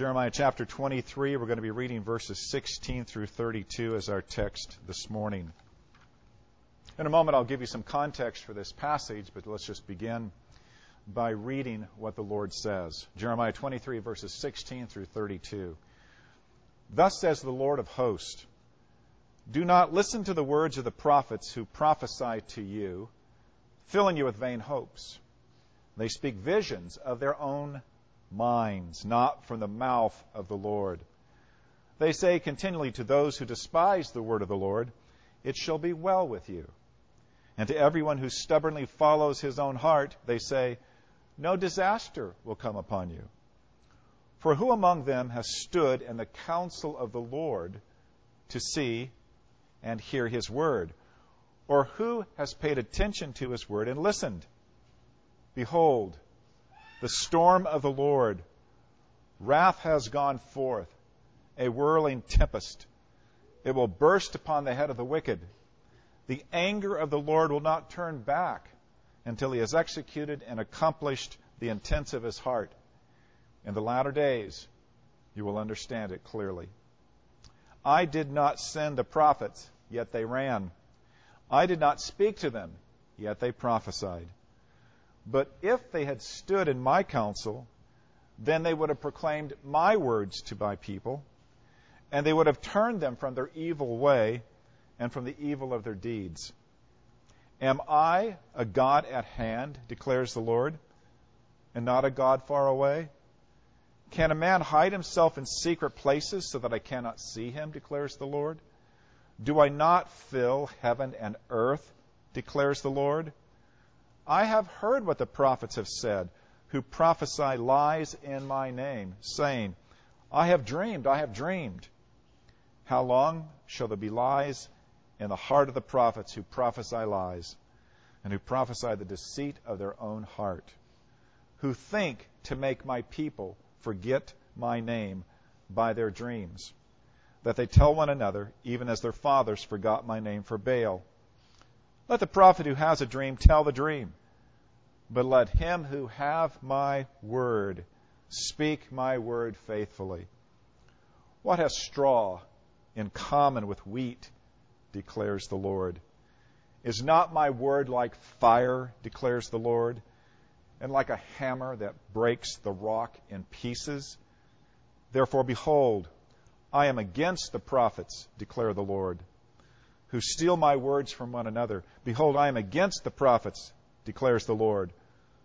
Jeremiah chapter 23. We're going to be reading verses 16 through 32 as our text this morning. In a moment, I'll give you some context for this passage, but let's just begin by reading what the Lord says. Jeremiah 23, verses 16 through 32. Thus says the Lord of hosts, do not listen to the words of the prophets who prophesy to you, filling you with vain hopes. They speak visions of their own minds, not from the mouth of the Lord. They say continually to those who despise the word of the Lord, it shall be well with you. And to everyone who stubbornly follows his own heart, they say, no disaster will come upon you. For who among them has stood in the counsel of the Lord to see and hear his word? Or who has paid attention to his word and listened? Behold, the storm of the Lord, wrath has gone forth, a whirling tempest. It will burst upon the head of the wicked. The anger of the Lord will not turn back until he has executed and accomplished the intents of his heart. In the latter days, you will understand it clearly. I did not send the prophets, yet they ran. I did not speak to them, yet they prophesied. But if they had stood in my counsel, then they would have proclaimed my words to my people, and they would have turned them from their evil way and from the evil of their deeds. Am I a God at hand, declares the Lord, and not a God far away? Can a man hide himself in secret places so that I cannot see him, declares the Lord? Do I not fill heaven and earth, declares the Lord? I have heard what the prophets have said, who prophesy lies in my name, saying, I have dreamed, I have dreamed. How long shall there be lies in the heart of the prophets who prophesy lies, and who prophesy the deceit of their own heart, who think to make my people forget my name by their dreams, that they tell one another, even as their fathers forgot my name for Baal? Let the prophet who has a dream tell the dream, but let him who have my word speak my word faithfully. What has straw in common with wheat, declares the Lord? Is not my word like fire, declares the Lord, and like a hammer that breaks the rock in pieces? Therefore, behold, I am against the prophets, declare the Lord, who steal my words from one another. Behold, I am against the prophets, declares the Lord,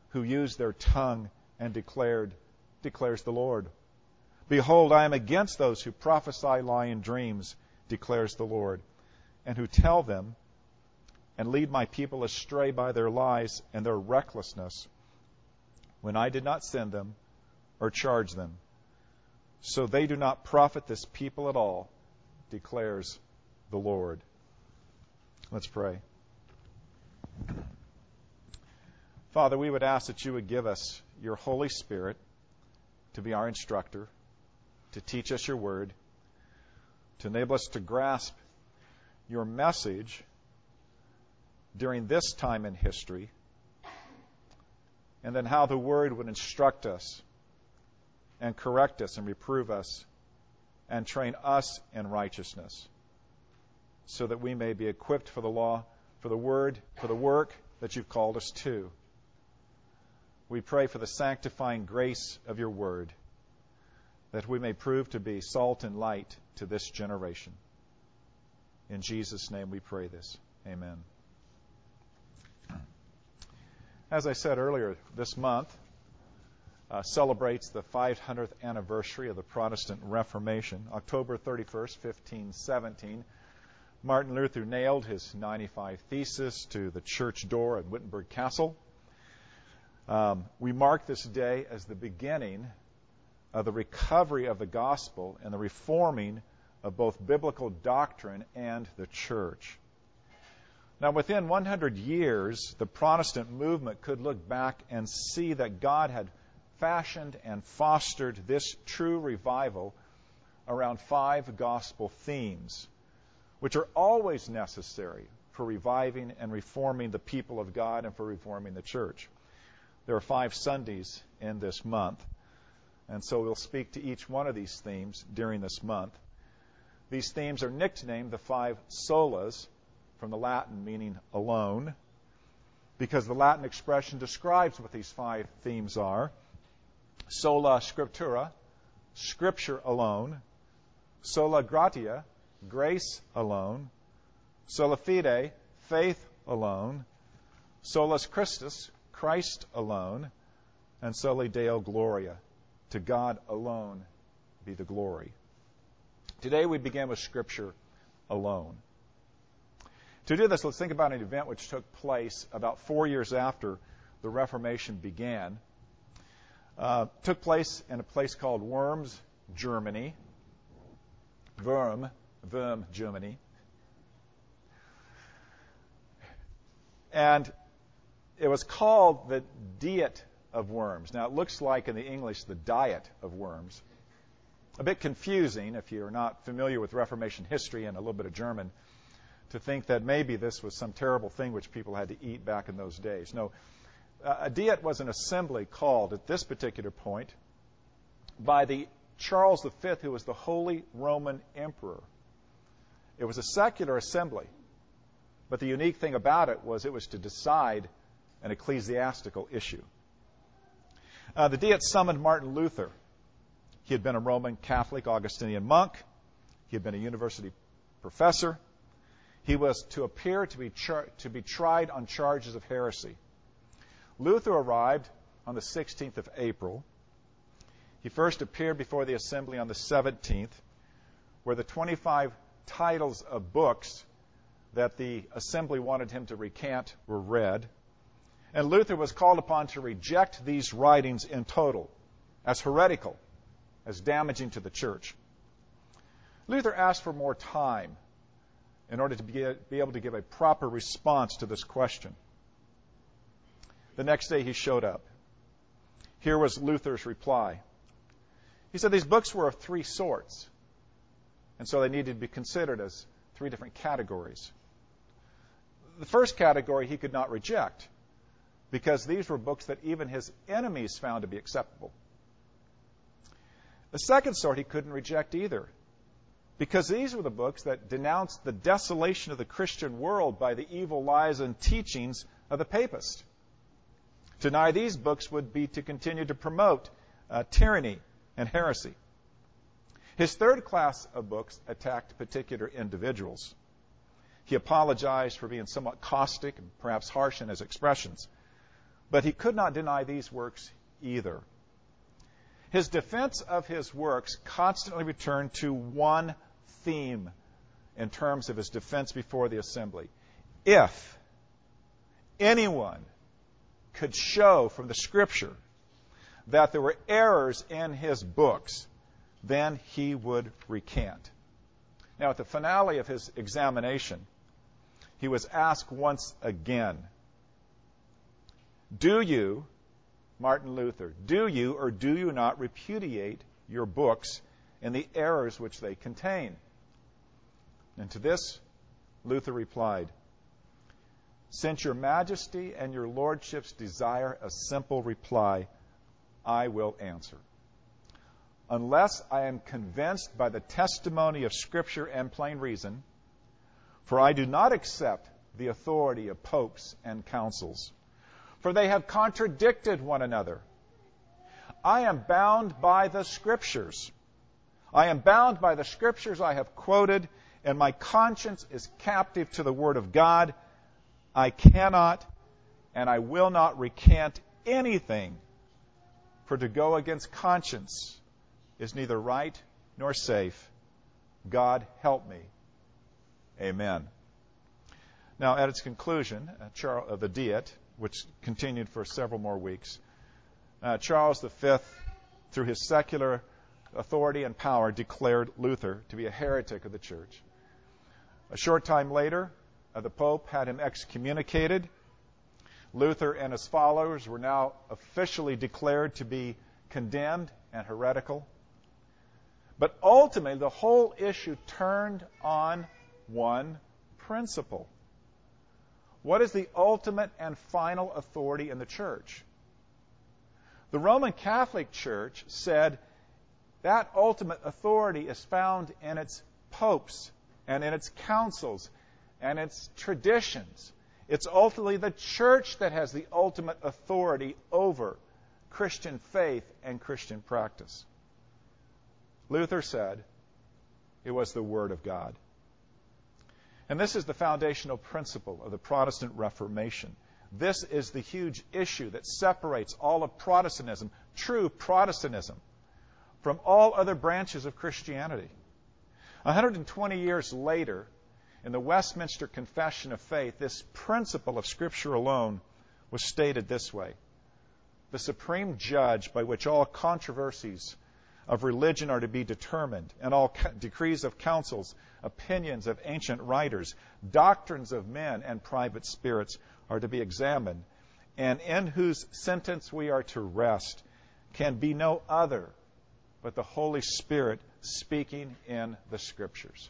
who use their tongue and declares the Lord. Behold, I am against those who prophesy lying dreams, declares the Lord, and who tell them and lead my people astray by their lies and their recklessness, when I did not send them or charge them. So they do not profit this people at all, declares the Lord. Let's pray. Father, we would ask that you would give us your Holy Spirit to be our instructor, to teach us your word, to enable us to grasp your message during this time in history, and then how the word would instruct us and correct us and reprove us and train us in righteousness, so that we may be equipped for the law, for the word, for the work that you've called us to. We pray for the sanctifying grace of your word, that we may prove to be salt and light to this generation. In Jesus' name we pray this. Amen. As I said earlier, this month celebrates the 500th anniversary of the Protestant Reformation, October 31st, 1517. Martin Luther nailed his 95 Theses to the church door at Wittenberg Castle. We mark this day as the beginning of the recovery of the gospel and the reforming of both biblical doctrine and the church. Now, within 100 years, the Protestant movement could look back and see that God had fashioned and fostered this true revival around 5 gospel themes, which are always necessary for reviving and reforming the people of God and for reforming the church. There are 5 Sundays in this month. And so we'll speak to each one of these themes during this month. These themes are nicknamed the five solas, from the Latin meaning alone, because the Latin expression describes what these five themes are. Sola scriptura, scripture alone. Sola gratia, grace alone. Sola fide, faith alone. Solus Christus, Christ alone. And soli Deo gloria, to God alone be the glory. Today we begin with Scripture alone. To do this, let's think about an event which took place about 4 years after the Reformation began. Took place in a place called Worms, Germany. Worm, Germany. And it was called the Diet of Worms. Now, it looks like in the English, the Diet of Worms. A bit confusing, if you're not familiar with Reformation history and a little bit of German, to think that maybe this was some terrible thing which people had to eat back in those days. No, a diet was an assembly called at this particular point by the Charles V, who was the Holy Roman Emperor. It was a secular assembly. But the unique thing about it was to decide an ecclesiastical issue. The Diet summoned Martin Luther. He had been a Roman Catholic Augustinian monk. He had been a university professor. He was to appear to be tried on charges of heresy. Luther arrived on the 16th of April. He first appeared before the assembly on the 17th, where the 25 titles of books that the assembly wanted him to recant were read. And Luther was called upon to reject these writings in total, as heretical, as damaging to the church. Luther asked for more time in order to be able to give a proper response to this question. The next day he showed up. Here was Luther's reply. He said these books were of three sorts, and so they needed to be considered as three different categories. The first category he could not reject, because these were books that even his enemies found to be acceptable. The second sort he couldn't reject either, because these were the books that denounced the desolation of the Christian world by the evil lies and teachings of the papists. To deny these books would be to continue to promote tyranny and heresy. His third class of books attacked particular individuals. He apologized for being somewhat caustic and perhaps harsh in his expressions. But he could not deny these works either. His defense of his works constantly returned to one theme in terms of his defense before the assembly. If anyone could show from the Scripture that there were errors in his books, then he would recant. Now, at the finale of his examination, he was asked once again, do you, Martin Luther, do you or do you not repudiate your books and the errors which they contain? And to this, Luther replied, since your majesty and your lordships desire a simple reply, I will answer. Unless I am convinced by the testimony of Scripture and plain reason, for I do not accept the authority of popes and councils, for they have contradicted one another. I am bound by the Scriptures. I am bound by the Scriptures I have quoted, and my conscience is captive to the Word of God. I cannot and I will not recant anything, for to go against conscience is neither right nor safe. God help me. Amen. Now, at its conclusion, the Diet, which continued for several more weeks, Charles V, through his secular authority and power, declared Luther to be a heretic of the church. A short time later, the Pope had him excommunicated. Luther and his followers were now officially declared to be condemned and heretical. But ultimately, the whole issue turned on one principle. What is the ultimate and final authority in the church? The Roman Catholic Church said that ultimate authority is found in its popes and in its councils and its traditions. It's ultimately the church that has the ultimate authority over Christian faith and Christian practice. Luther said it was the Word of God. And this is the foundational principle of the Protestant Reformation. This is the huge issue that separates all of Protestantism, true Protestantism, from all other branches of Christianity. 120 years later, in the Westminster Confession of Faith, this principle of Scripture alone was stated this way: the supreme judge by which all controversies of religion are to be determined, and all decrees of councils, opinions of ancient writers, doctrines of men, and private spirits are to be examined, and in whose sentence we are to rest, can be no other but the Holy Spirit speaking in the Scriptures.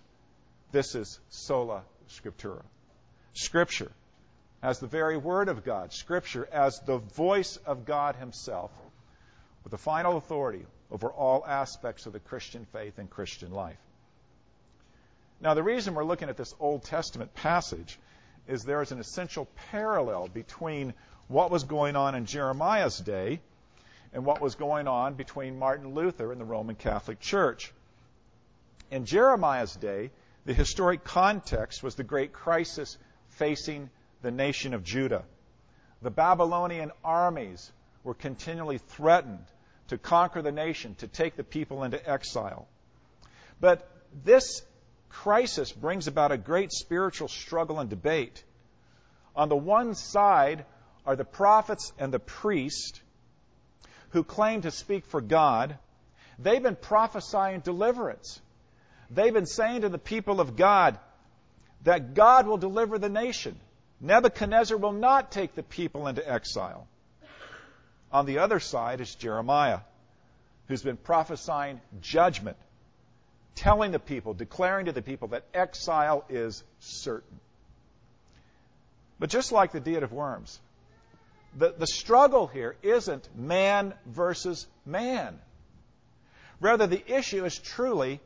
This is sola scriptura. Scripture as the very Word of God. Scripture as the voice of God Himself with the final authority over all aspects of the Christian faith and Christian life. Now, the reason we're looking at this Old Testament passage is there is an essential parallel between what was going on in Jeremiah's day and what was going on between Martin Luther and the Roman Catholic Church. In Jeremiah's day, the historic context was the great crisis facing the nation of Judah. The Babylonian armies were continually threatened to conquer the nation, to take the people into exile. But this crisis brings about a great spiritual struggle and debate. On the one side are the prophets and the priests who claim to speak for God. They've been prophesying deliverance. They've been saying to the people of God that God will deliver the nation. Nebuchadnezzar will not take the people into exile. On the other side is Jeremiah, who's been prophesying judgment, telling the people, declaring to the people that exile is certain. But just like the Diet of Worms, the struggle here isn't man versus man. Rather, the issue is truly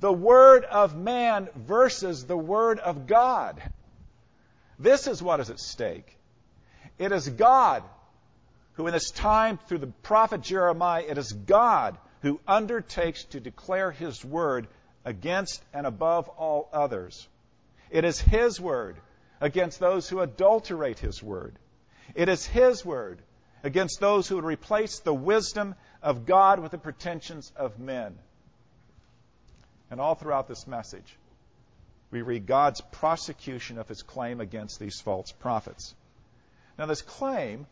the word of man versus the word of God. This is what is at stake. It is God who in this time, through the prophet Jeremiah, it is God who undertakes to declare His word against and above all others. It is His word against those who adulterate His word. It is His word against those who replace the wisdom of God with the pretensions of men. And all throughout this message, we read God's prosecution of His claim against these false prophets. Now, this claim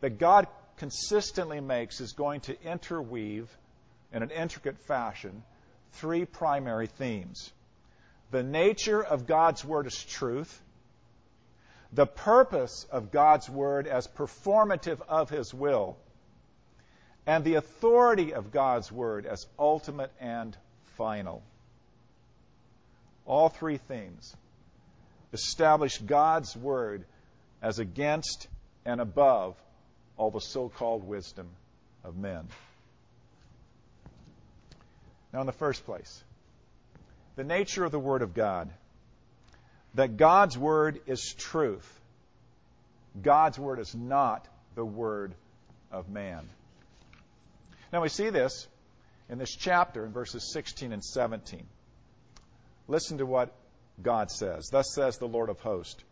that God consistently makes is going to interweave in an intricate fashion three primary themes. The nature of God's Word as truth, the purpose of God's Word as performative of His will, and the authority of God's Word as ultimate and final. All three themes establish God's Word as against and above all the so-called wisdom of men. Now, in the first place, the nature of the Word of God, that God's Word is truth. God's Word is not the word of man. Now, we see this in this chapter in verses 16 and 17. Listen to what God says. Thus says the Lord of hosts,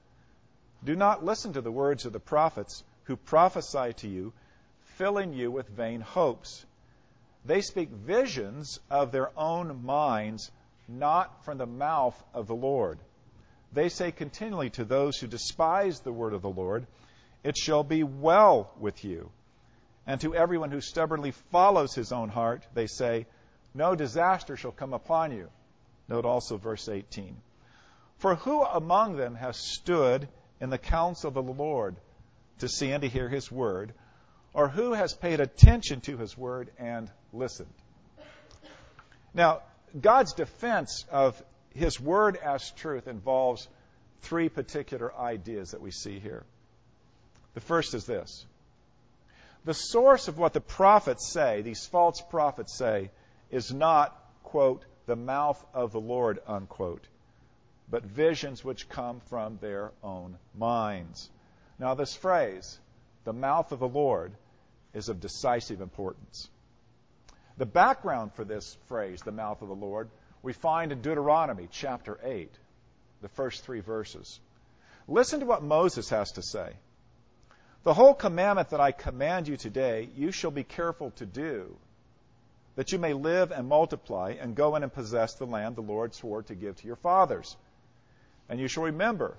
do not listen to the words of the prophets who prophesy to you, filling you with vain hopes. They speak visions of their own minds, not from the mouth of the Lord. They say continually to those who despise the word of the Lord, it shall be well with you. And to everyone who stubbornly follows his own heart, they say, no disaster shall come upon you. Note also verse 18. For who among them has stood in the counsel of the Lord to see and to hear His word? Or who has paid attention to His word and listened? Now, God's defense of His word as truth involves three particular ideas that we see here. The first is this. the source of what the prophets say, these false prophets say, is not, quote, the mouth of the Lord, unquote, but visions which come from their own minds. Now, this phrase, the mouth of the Lord, is of decisive importance. The background for this phrase, the mouth of the Lord, we find in Deuteronomy chapter 8, the first 3 verses. Listen to what Moses has to say. The whole commandment that I command you today, you shall be careful to do, that you may live and multiply and go in and possess the land the Lord swore to give to your fathers. And you shall remember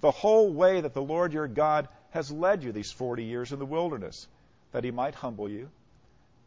the whole way that the Lord your God has led you these 40 years in the wilderness, that he might humble you,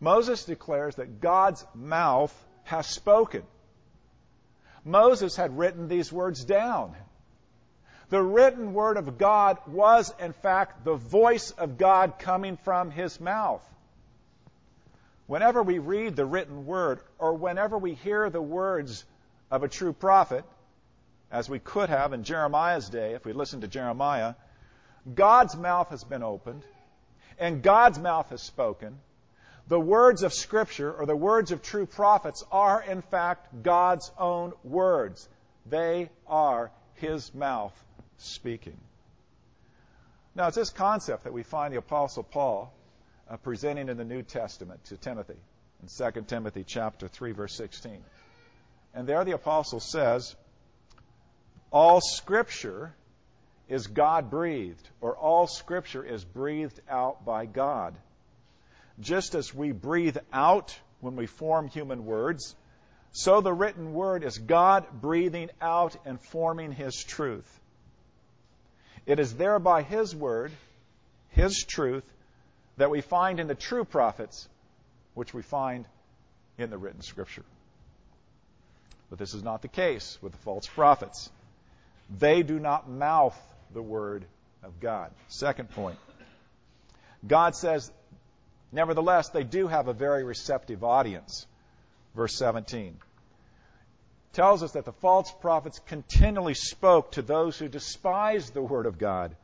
Moses declares that God's mouth has spoken. Moses had written these words down. The written word of God was, in fact, the voice of God coming from his mouth. Whenever we read the written word, or whenever we hear the words of a true prophet, as we could have in Jeremiah's day if we listened to Jeremiah, God's mouth has been opened, and God's mouth has spoken. The words of Scripture, or the words of true prophets, are, in fact, God's own words. They are his mouth speaking. Now, it's this concept that we find the Apostle Paul presenting in the New Testament to Timothy, in 2 Timothy chapter 3, verse 16. And there the Apostle says, all Scripture is God-breathed, or all Scripture is breathed out by God. Just as we breathe out when we form human words, so the written word is God breathing out and forming his truth. It is thereby his word, his truth, that we find in the true prophets, which we find in the written Scripture. But this is not the case with the false prophets. They do not mouth the word of God. Second point. God says, nevertheless, they do have a very receptive audience. Verse 17 tells us that the false prophets continually spoke to those who despised the word of God,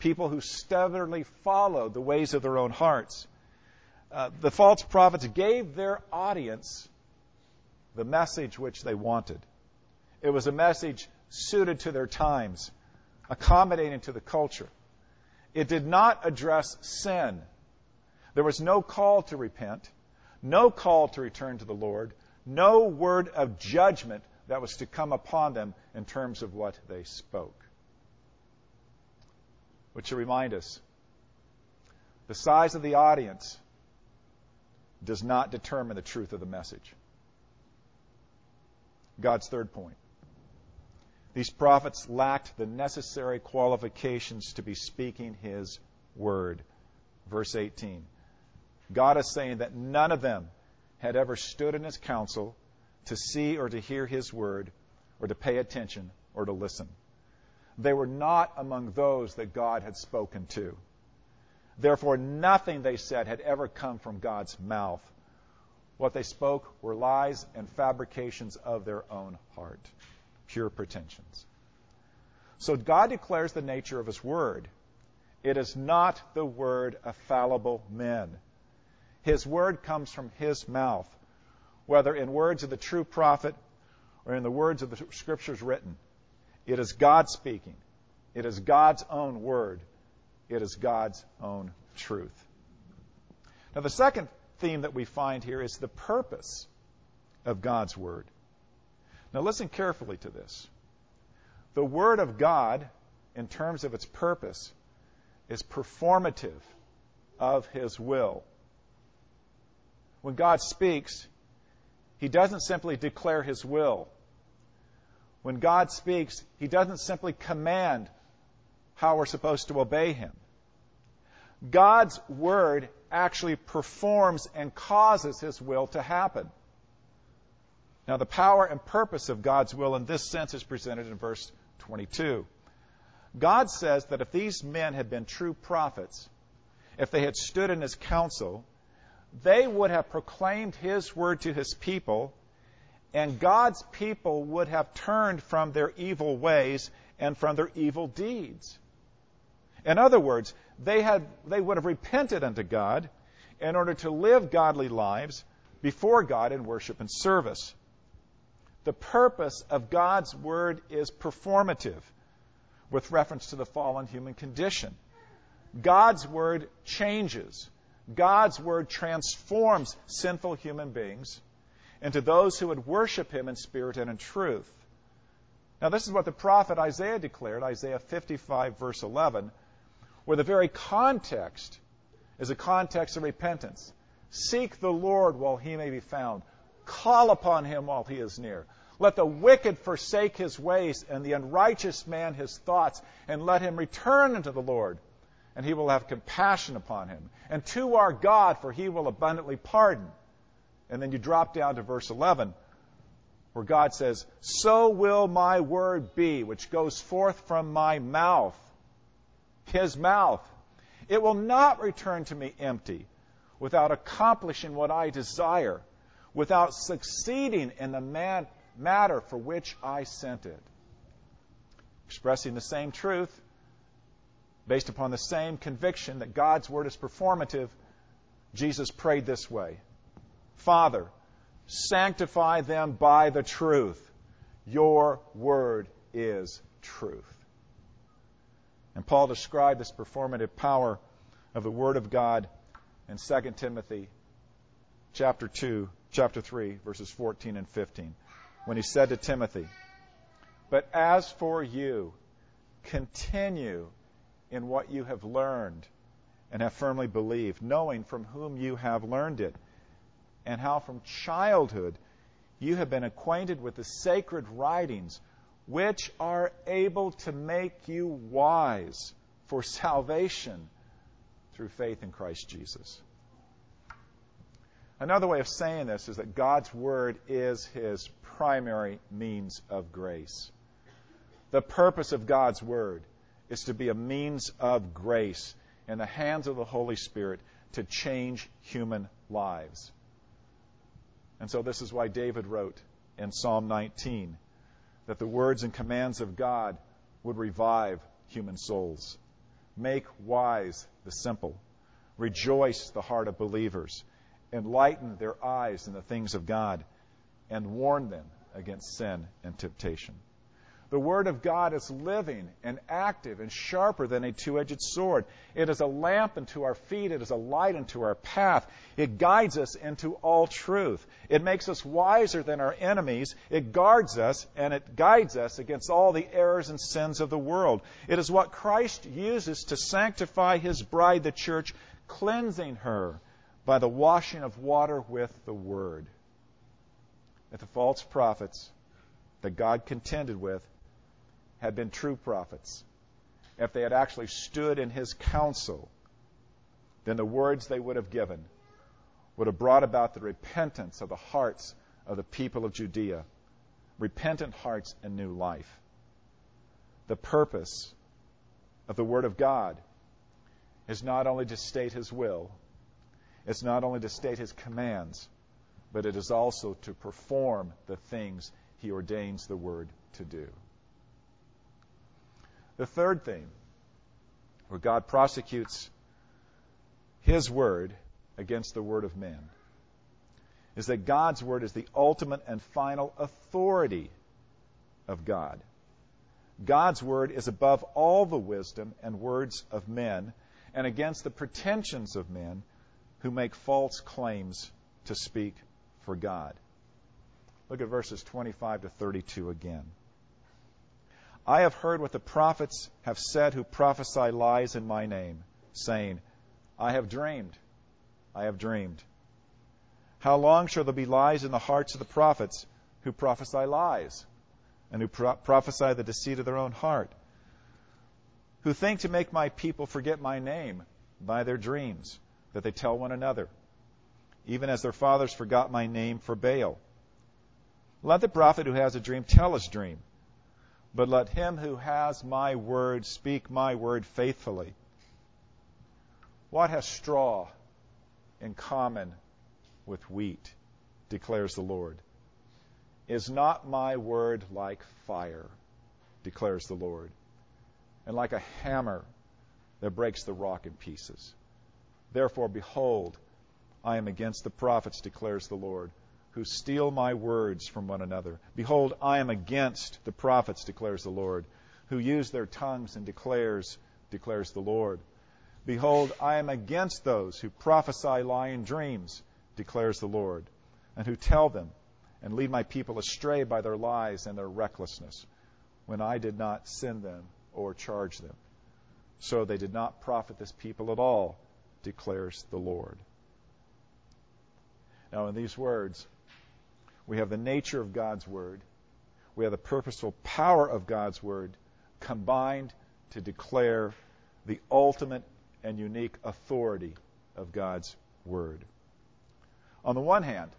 people who stubbornly followed the ways of their own hearts. The false prophets gave their audience the message which they wanted. It was a message suited to their times, accommodating to the culture. It did not address sin. There was no call to repent, no call to return to the Lord, no word of judgment that was to come upon them in terms of what they spoke. Which should remind us, the size of the audience does not determine the truth of the message. God's third point. These prophets lacked the necessary qualifications to be speaking his word. Verse 18. God is saying that none of them had ever stood in his counsel to see or to hear his word or to pay attention or to listen. They were not among those that God had spoken to. Therefore, nothing they said had ever come from God's mouth. What they spoke were lies and fabrications of their own heart, pure pretensions. So God declares the nature of his word. It is not the word of fallible men. His word comes from his mouth, whether in words of the true prophet or in the words of the Scriptures written. It is God speaking. It is God's own word. It is God's own truth. Now, the second theme that we find here is the purpose of God's word. Now, listen carefully to this. The word of God, in terms of its purpose, is performative of his will. When God speaks, he doesn't simply declare his will. When God speaks, he doesn't simply command how we're supposed to obey him. God's word actually performs and causes his will to happen. Now, the power and purpose of God's will in this sense is presented in verse 22. God says that if these men had been true prophets, if they had stood in his counsel, they would have proclaimed his word to his people, and God's people would have turned from their evil ways and from their evil deeds. In other words, they would have repented unto God in order to live godly lives before God in worship and service. The purpose of God's word is performative with reference to the fallen human condition. God's word changes. God's word transforms sinful human beings into those who would worship him in spirit and in truth. Now, this is what the prophet Isaiah declared, Isaiah 55, verse 11, where the very context is a context of repentance. Seek the Lord while he may be found. Call upon him while he is near. Let the wicked forsake his ways, and the unrighteous man his thoughts, and let him return unto the Lord, and he will have compassion upon him, and to our God, for he will abundantly pardon. And then you drop down to verse 11, where God says, so will my word be, which goes forth from my mouth, his mouth. It will not return to me empty, without accomplishing what I desire, without succeeding in the matter for which I sent it. Expressing the same truth, based upon the same conviction that God's word is performative, Jesus prayed this way, Father, sanctify them by the truth. Your word is truth. And Paul described this performative power of the word of God in 2 Timothy chapter 3, verses 14 and 15, when he said to Timothy, but as for you, continue in what you have learned and have firmly believed, knowing from whom you have learned it, and how from childhood you have been acquainted with the sacred writings, which are able to make you wise for salvation through faith in Christ Jesus. Another way of saying this is that God's word is his primary means of grace. The purpose of God's word is to be a means of grace in the hands of the Holy Spirit to change human lives. And so this is why David wrote in Psalm 19 that the words and commands of God would revive human souls, make wise the simple, rejoice the heart of believers, enlighten their eyes in the things of God, and warn them against sin and temptation. The Word of God is living and active and sharper than a two-edged sword. It is a lamp unto our feet. It is a light unto our path. It guides us into all truth. It makes us wiser than our enemies. It guards us and it guides us against all the errors and sins of the world. It is what Christ uses to sanctify his bride, the church, cleansing her by the washing of water with the Word. That the false prophets that God contended with had been true prophets, if they had actually stood in his counsel, then the words they would have given would have brought about the repentance of the hearts of the people of Judea, repentant hearts and new life. The purpose of the Word of God is not only to state his will, it's not only to state his commands, but it is also to perform the things he ordains the Word to do. The third theme, where God prosecutes his word against the word of man, is that God's word is the ultimate and final authority of God. God's word is above all the wisdom and words of men and against the pretensions of men who make false claims to speak for God. Look at verses 25 to 32 again. I have heard what the prophets have said who prophesy lies in my name, saying, I have dreamed, I have dreamed. How long shall there be lies in the hearts of the prophets who prophesy lies, and who prophesy the deceit of their own heart, who think to make my people forget my name by their dreams that they tell one another, even as their fathers forgot my name for Baal. Let the prophet who has a dream tell his dream, but let him who has my word speak my word faithfully. What has straw in common with wheat, declares the Lord? Is not my word like fire, declares the Lord, and like a hammer that breaks the rock in pieces? Therefore, behold, I am against the prophets, declares the Lord, who steal my words from one another. Behold, I am against the prophets, declares the Lord, who use their tongues and declares the Lord. Behold, I am against those who prophesy lying dreams, declares the Lord, and who tell them, and lead my people astray by their lies and their recklessness, when I did not send them or charge them. So they did not profit this people at all, declares the Lord. Now in these words, we have the nature of God's word, we have the purposeful power of God's word combined to declare the ultimate and unique authority of God's word. On the one hand,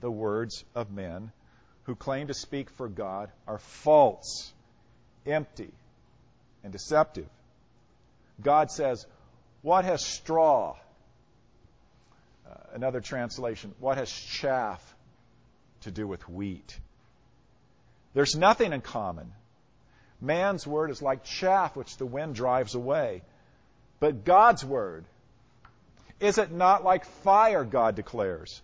the words of men who claim to speak for God are false, empty, and deceptive. God says, what has straw? Another translation, what has chaff to do with wheat? There's nothing in common. Man's word is like chaff which the wind drives away. But God's word, is it not like fire, God declares?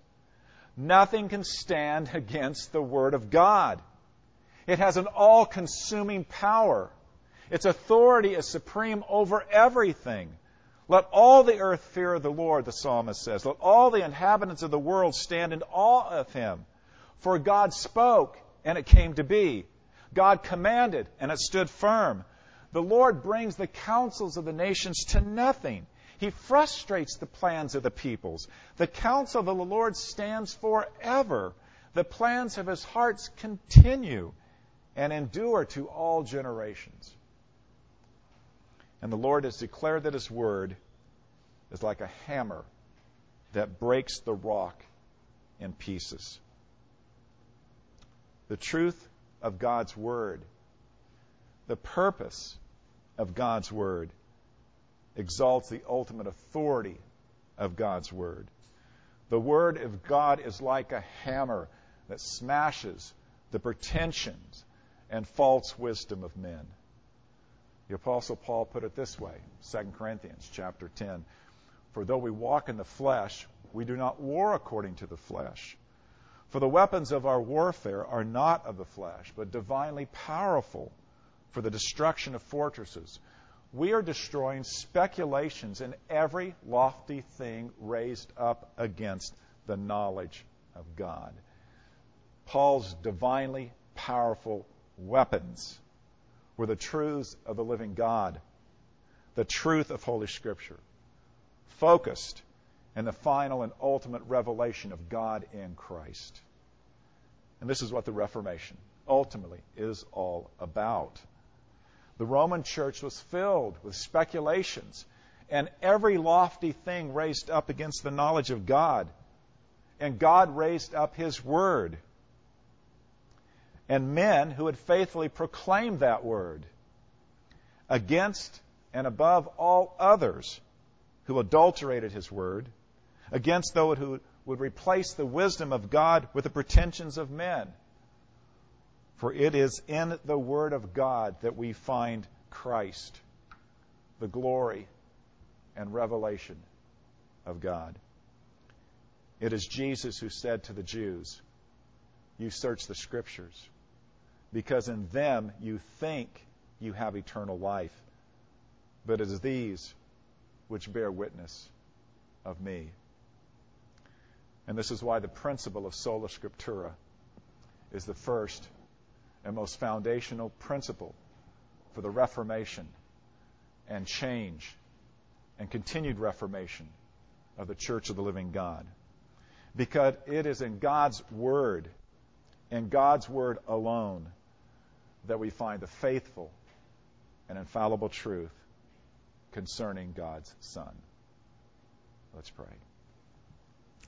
Nothing can stand against the word of God. It has an all-consuming power. Its authority is supreme over everything. Let all the earth fear the Lord, the psalmist says. Let all the inhabitants of the world stand in awe of him. For God spoke, and it came to be. God commanded, and it stood firm. The Lord brings the counsels of the nations to nothing. He frustrates the plans of the peoples. The counsel of the Lord stands forever. The plans of his hearts continue and endure to all generations. And the Lord has declared that his word is like a hammer that breaks the rock in pieces. The truth of God's word, the purpose of God's word, exalts the ultimate authority of God's word. The word of God is like a hammer that smashes the pretensions and false wisdom of men. The Apostle Paul put it this way, 2 Corinthians chapter 10, for though we walk in the flesh, we do not war according to the flesh. For the weapons of our warfare are not of the flesh, but divinely powerful for the destruction of fortresses. We are destroying speculations and every lofty thing raised up against the knowledge of God. Paul's divinely powerful weapons were the truths of the living God, the truth of Holy Scripture, focused in the final and ultimate revelation of God in Christ. And this is what the Reformation ultimately is all about. The Roman Church was filled with speculations and every lofty thing raised up against the knowledge of God. And God raised up his word, and men who had faithfully proclaimed that word against and above all others who adulterated his word, against those who would replace the wisdom of God with the pretensions of men. For it is in the word of God that we find Christ, the glory and revelation of God. It is Jesus who said to the Jews, "You search the Scriptures, because in them you think you have eternal life, but it is these which bear witness of me." And this is why the principle of sola scriptura is the first and most foundational principle for the Reformation and change and continued reformation of the Church of the Living God. Because it is in God's word, and God's word alone, that we find the faithful and infallible truth concerning God's Son. Let's pray.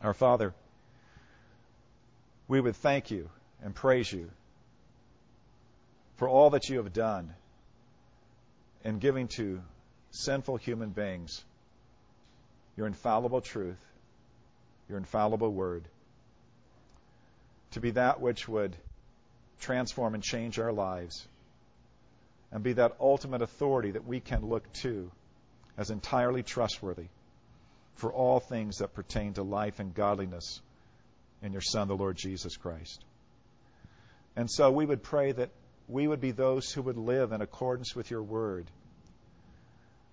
Our Father, we would thank you and praise you for all that you have done in giving to sinful human beings your infallible truth, your infallible word, to be that which would transform and change our lives and be that ultimate authority that we can look to as entirely trustworthy for all things that pertain to life and godliness in your Son, the Lord Jesus Christ. And so we would pray that we would be those who would live in accordance with your word,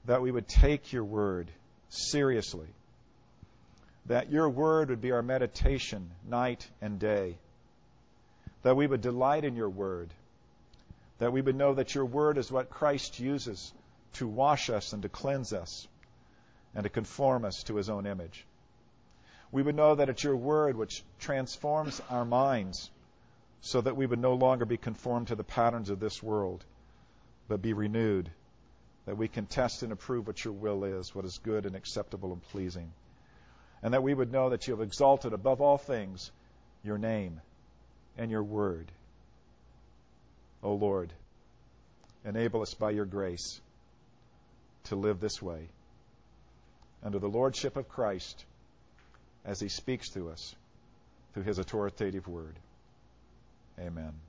that we would take your word seriously, that your word would be our meditation night and day, that we would delight in your word, that we would know that your word is what Christ uses to wash us and to cleanse us and to conform us to his own image. We would know that it's your word which transforms our minds so that we would no longer be conformed to the patterns of this world, but be renewed, that we can test and approve what your will is, what is good and acceptable and pleasing, and that we would know that you have exalted above all things your name and your word. O Lord, enable us by your grace to live this way, under the lordship of Christ, as he speaks to us through his authoritative word. Amen.